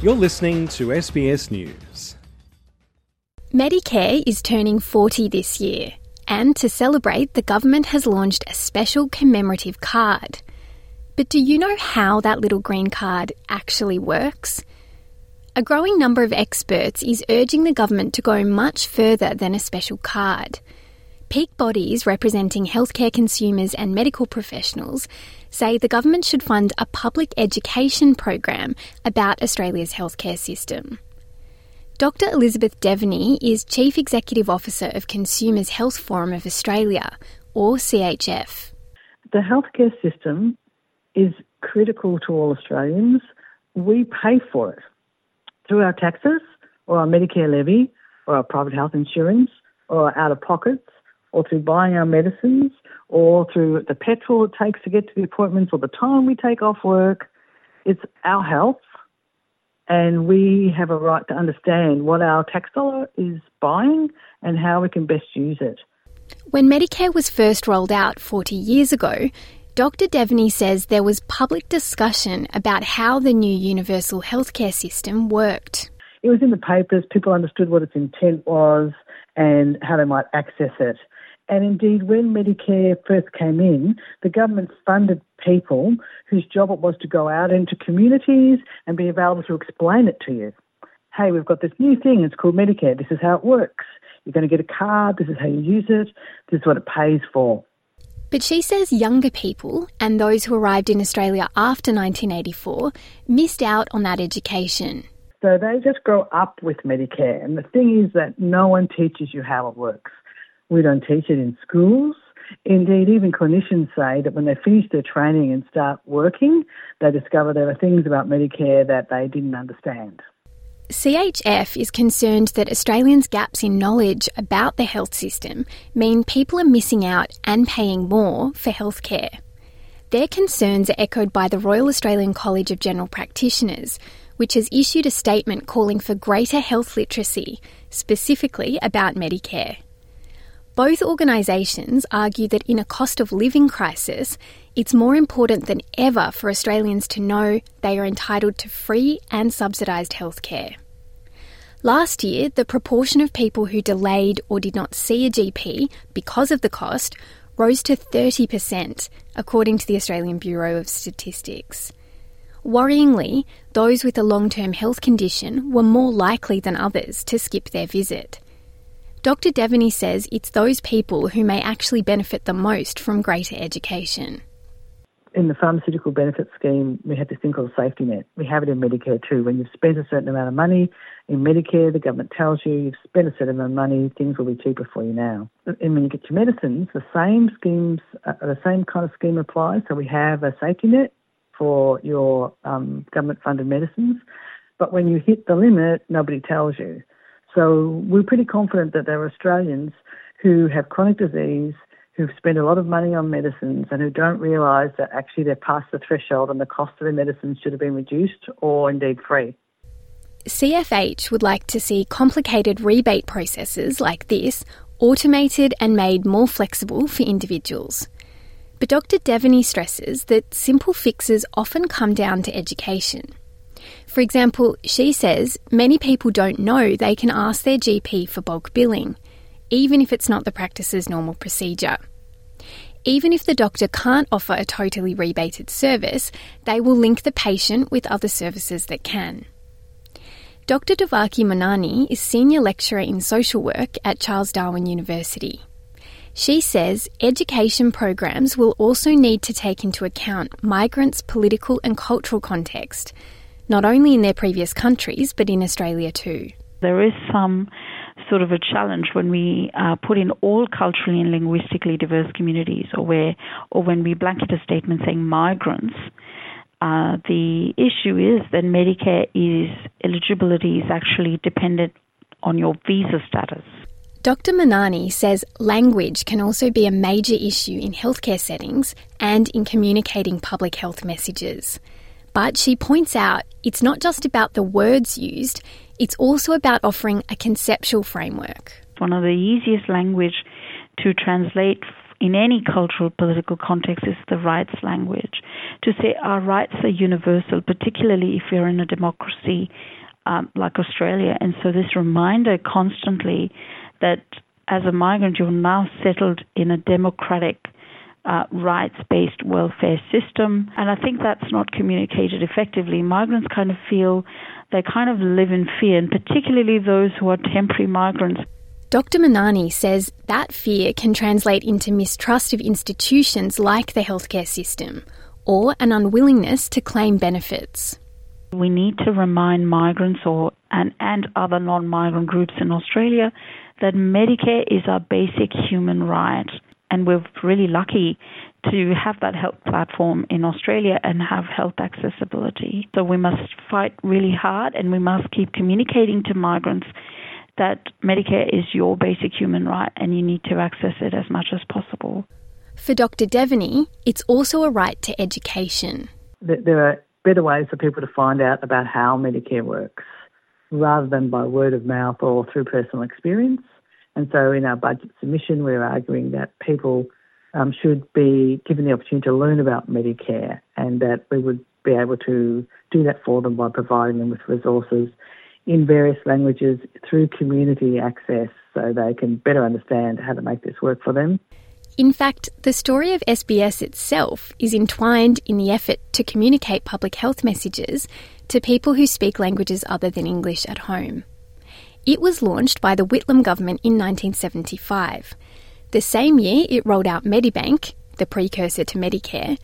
You're listening to SBS News. Medicare is turning 40 this year, and to celebrate, the government has launched a special commemorative card. But do you know how that little green card actually works? A growing number of experts is urging the government to go much further than a special card. Peak bodies representing healthcare consumers and medical professionals say the government should fund a public education program about Australia's healthcare system. Dr. Elizabeth Deveny is Chief Executive Officer of Consumers Health Forum of Australia, or CHF. The healthcare system is critical to all Australians. We pay for it through our taxes or our Medicare levy or our private health insurance or our out-of-pockets, or through buying our medicines, or through the petrol it takes to get to the appointments, or the time we take off work. It's our health, and we have a right to understand what our tax dollar is buying and how we can best use it. When Medicare was first rolled out 40 years ago, Dr. Deveny says there was public discussion about how the new universal healthcare system worked. It was in the papers, people understood what its intent was and how they might access it. And indeed, when Medicare first came in, the government funded people whose job it was to go out into communities and be available to explain it to you. Hey, we've got this new thing, it's called Medicare, this is how it works. You're going to get a card, this is how you use it, this is what it pays for. But she says younger people, and those who arrived in Australia after 1984, missed out on that education. So they just grow up with Medicare, and the thing is that no one teaches you how it works. We don't teach it in schools. Indeed, even clinicians say that when they finish their training and start working, they discover there are things about Medicare that they didn't understand. CHF is concerned that Australians' gaps in knowledge about the health system mean people are missing out and paying more for healthcare. Their concerns are echoed by the Royal Australian College of General Practitioners, which has issued a statement calling for greater health literacy, specifically about Medicare. Both organisations argue that in a cost of living crisis, it's more important than ever for Australians to know they are entitled to free and subsidised healthcare. Last year, the proportion of people who delayed or did not see a GP because of the cost rose to 30%, according to the Australian Bureau of Statistics. Worryingly, those with a long-term health condition were more likely than others to skip their visit. Dr. Deveny says it's those people who may actually benefit the most from greater education. In the pharmaceutical benefit scheme, we have this thing called a safety net. We have it in Medicare too. When you've spent a certain amount of money in Medicare, the government tells you you've spent a certain amount of money, things will be cheaper for you now. And when you get your medicines, the same kind of scheme applies. So we have a safety net for your government-funded medicines. But when you hit the limit, nobody tells you. So we're pretty confident that there are Australians who have chronic disease, who've spent a lot of money on medicines and who don't realise that actually they're past the threshold and the cost of their medicines should have been reduced or indeed free. CFH would like to see complicated rebate processes like this automated and made more flexible for individuals. But Dr. Deveny stresses that simple fixes often come down to education. For example, she says many people don't know they can ask their GP for bulk billing, even if it's not the practice's normal procedure. Even if the doctor can't offer a totally rebated service, they will link the patient with other services that can. Dr. Devaki Manani is Senior Lecturer in Social Work at Charles Darwin University. She says education programs will also need to take into account migrants' political and cultural context, not only in their previous countries, but in Australia too. There is some sort of a challenge when we put in all culturally and linguistically diverse communities, or when we blanket a statement saying migrants. The issue is that Medicare eligibility is actually dependent on your visa status. Dr. Manani says language can also be a major issue in healthcare settings and in communicating public health messages. But she points out it's not just about the words used, it's also about offering a conceptual framework. One of the easiest language to translate in any cultural, political context is the rights language. To say our rights are universal, particularly if you're in a democracy like Australia. And so this reminder constantly that as a migrant, you're now settled in a democratic, rights-based welfare system. And I think that's not communicated effectively. Migrants kind of feel they kind of live in fear, and particularly those who are temporary migrants. Dr. Manani says that fear can translate into mistrust of institutions like the healthcare system, or an unwillingness to claim benefits. We need to remind migrants and other non-migrant groups in Australia that Medicare is our basic human right. And we're really lucky to have that health platform in Australia and have health accessibility. So we must fight really hard, and we must keep communicating to migrants that Medicare is your basic human right and you need to access it as much as possible. For Dr. Deveny, it's also a right to education. There are better ways for people to find out about how Medicare works rather than by word of mouth or through personal experience. And so in our budget submission, we're arguing that people should be given the opportunity to learn about Medicare, and that we would be able to do that for them by providing them with resources in various languages through community access so they can better understand how to make this work for them. In fact, the story of SBS itself is entwined in the effort to communicate public health messages to people who speak languages other than English at home. It was launched by the Whitlam government in 1975. The same year, it rolled out Medibank, the precursor to Medicare,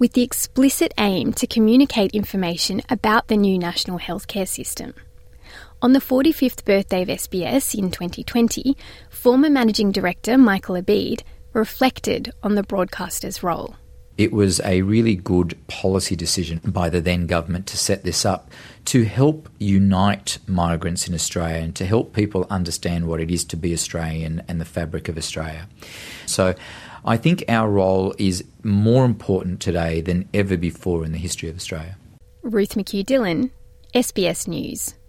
with the explicit aim to communicate information about the new national healthcare system. On the 45th birthday of SBS in 2020, former Managing Director Michael Abid reflected on the broadcaster's role. It was a really good policy decision by the then government to set this up to help unite migrants in Australia and to help people understand what it is to be Australian and the fabric of Australia. So I think our role is more important today than ever before in the history of Australia. Ruth McHugh-Dillon, SBS News.